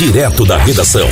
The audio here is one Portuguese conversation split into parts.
direto da redação.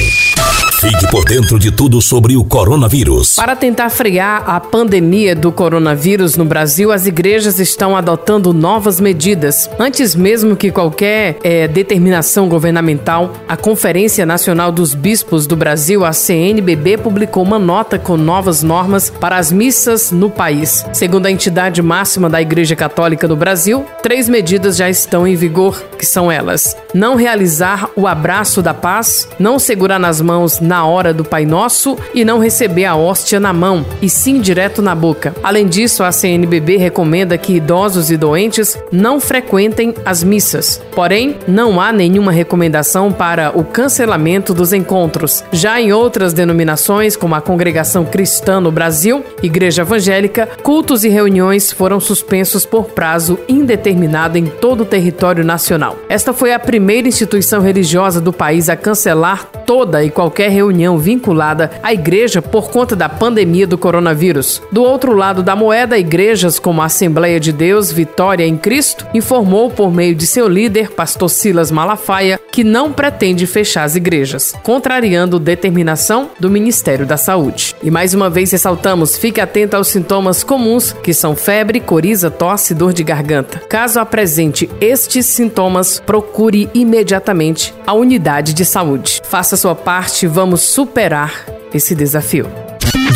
Fique por dentro de tudo sobre o coronavírus. Para tentar frear a pandemia do coronavírus no Brasil, as igrejas estão adotando novas medidas. Antes mesmo que qualquer determinação governamental, a Conferência Nacional dos Bispos do Brasil, a CNBB, publicou uma nota com novas normas para as missas no país. Segundo a entidade máxima da Igreja Católica do Brasil, 3 medidas já estão em vigor, que são elas: não realizar o abraço da paz, não segurar nas mãos na hora do Pai Nosso e não receber a hóstia na mão, e sim direto na boca. Além disso, a CNBB recomenda que idosos e doentes não frequentem as missas. Porém, não há nenhuma recomendação para o cancelamento dos encontros. Já em outras denominações, como a Congregação Cristã no Brasil, Igreja Evangélica, cultos e reuniões foram suspensos por prazo indeterminado em todo o território nacional. Esta foi a primeira instituição religiosa do país a cancelar toda e qualquer reunião vinculada à igreja por conta da pandemia do coronavírus. Do outro lado da moeda, igrejas como a Assembleia de Deus, Vitória em Cristo, informou por meio de seu líder, pastor Silas Malafaia, que não pretende fechar as igrejas, contrariando determinação do Ministério da Saúde. E mais uma vez ressaltamos, fique atento aos sintomas comuns, que são febre, coriza, tosse e dor de garganta. Caso apresente estes sintomas, procure imediatamente a unidade de saúde. Faça sua parte, vamos superar esse desafio.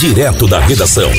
Direto da redação.